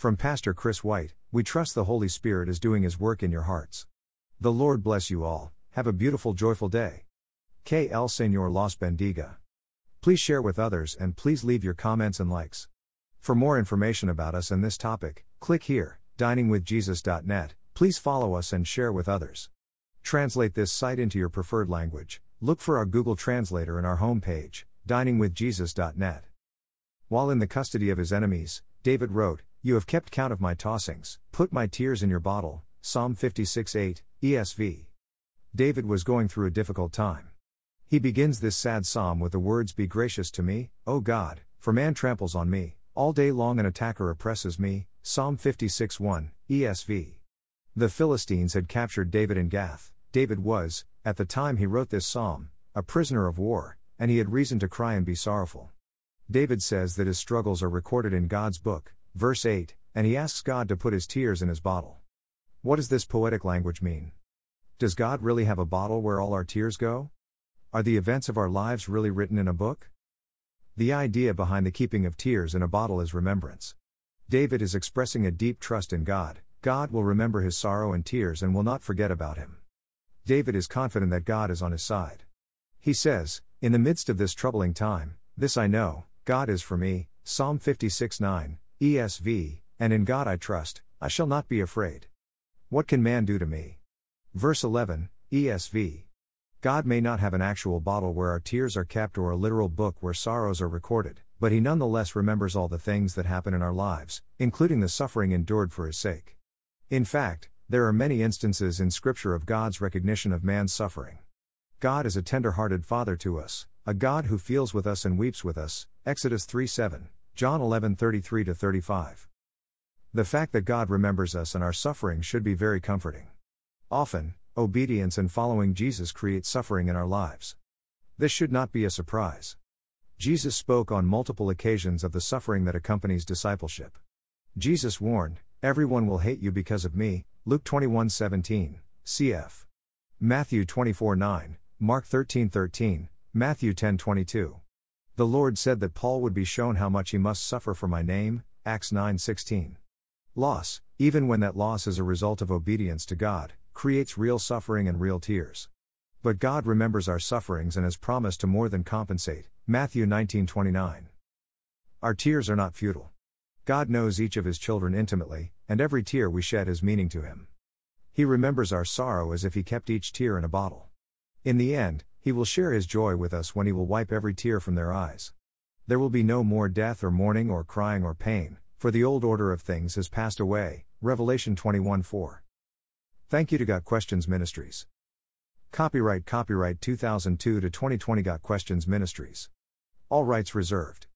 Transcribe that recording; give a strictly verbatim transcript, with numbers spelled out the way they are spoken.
From Pastor Chris White, we trust the Holy Spirit is doing His work in your hearts. The Lord bless you all. Have a beautiful, joyful day. Que el Señor los bendiga. Please share with others and please leave your comments and likes. For more information about us and this topic, click here, dining with jesus dot net. Please follow us and share with others. Translate this site into your preferred language. Look for our Google Translator in our homepage, dining with jesus dot net. While in the custody of his enemies, David wrote, "You have kept count of my tossings, put my tears in your bottle," Psalm fifty-six eight, E S V. David was going through a difficult time. He begins this sad psalm with the words, "Be gracious to me, O God, for man tramples on me, all day long an attacker oppresses me," Psalm fifty-six one, E S V. The Philistines had captured David in Gath. David was, at the time he wrote this psalm, a prisoner of war, and he had reason to cry and be sorrowful. David says that his struggles are recorded in God's book, verse eight, and he asks God to put his tears in his bottle. What does this poetic language mean? Does God really have a bottle where all our tears go? Are the events of our lives really written in a book? The idea behind the keeping of tears in a bottle is remembrance. David is expressing a deep trust in God. God will remember his sorrow and tears and will not forget about him. David is confident that God is on his side. He says, "In the midst of this troubling time, this I know, God is for me," Psalm fifty-six nine, E S V, "and in God I trust, I shall not be afraid. What can man do to me?" Verse eleven, E S V. God may not have an actual bottle where our tears are kept or a literal book where sorrows are recorded, but he nonetheless remembers all the things that happen in our lives, including the suffering endured for his sake. In fact, there are many instances in Scripture of God's recognition of man's suffering. God is a tender-hearted Father to us, a God who feels with us and weeps with us, Exodus three seven, John eleven thirty-three to thirty-five. The fact that God remembers us and our suffering should be very comforting. Often, obedience and following Jesus creates suffering in our lives. This should not be a surprise. Jesus spoke on multiple occasions of the suffering that accompanies discipleship. Jesus warned, "Everyone will hate you because of me," Luke twenty-one seventeen, C F. Matthew twenty-four nine, Mark thirteen thirteen, Matthew ten twenty-two. The Lord said that Paul would be shown how much he must suffer for my name, Acts nine sixteen. Loss, even when that loss is a result of obedience to God, creates real suffering and real tears. But God remembers our sufferings and has promised to more than compensate, Matthew nineteen twenty-nine. Our tears are not futile. God knows each of his children intimately, and every tear we shed has meaning to him. He remembers our sorrow as if he kept each tear in a bottle. In the end, he will share his joy with us when he will wipe every tear from their eyes. There will be no more death or mourning or crying or pain, for the old order of things has passed away, Revelation twenty-one four. Thank you to Got Questions Ministries. Copyright Copyright two thousand two to twenty twenty Got Questions Ministries. All rights reserved.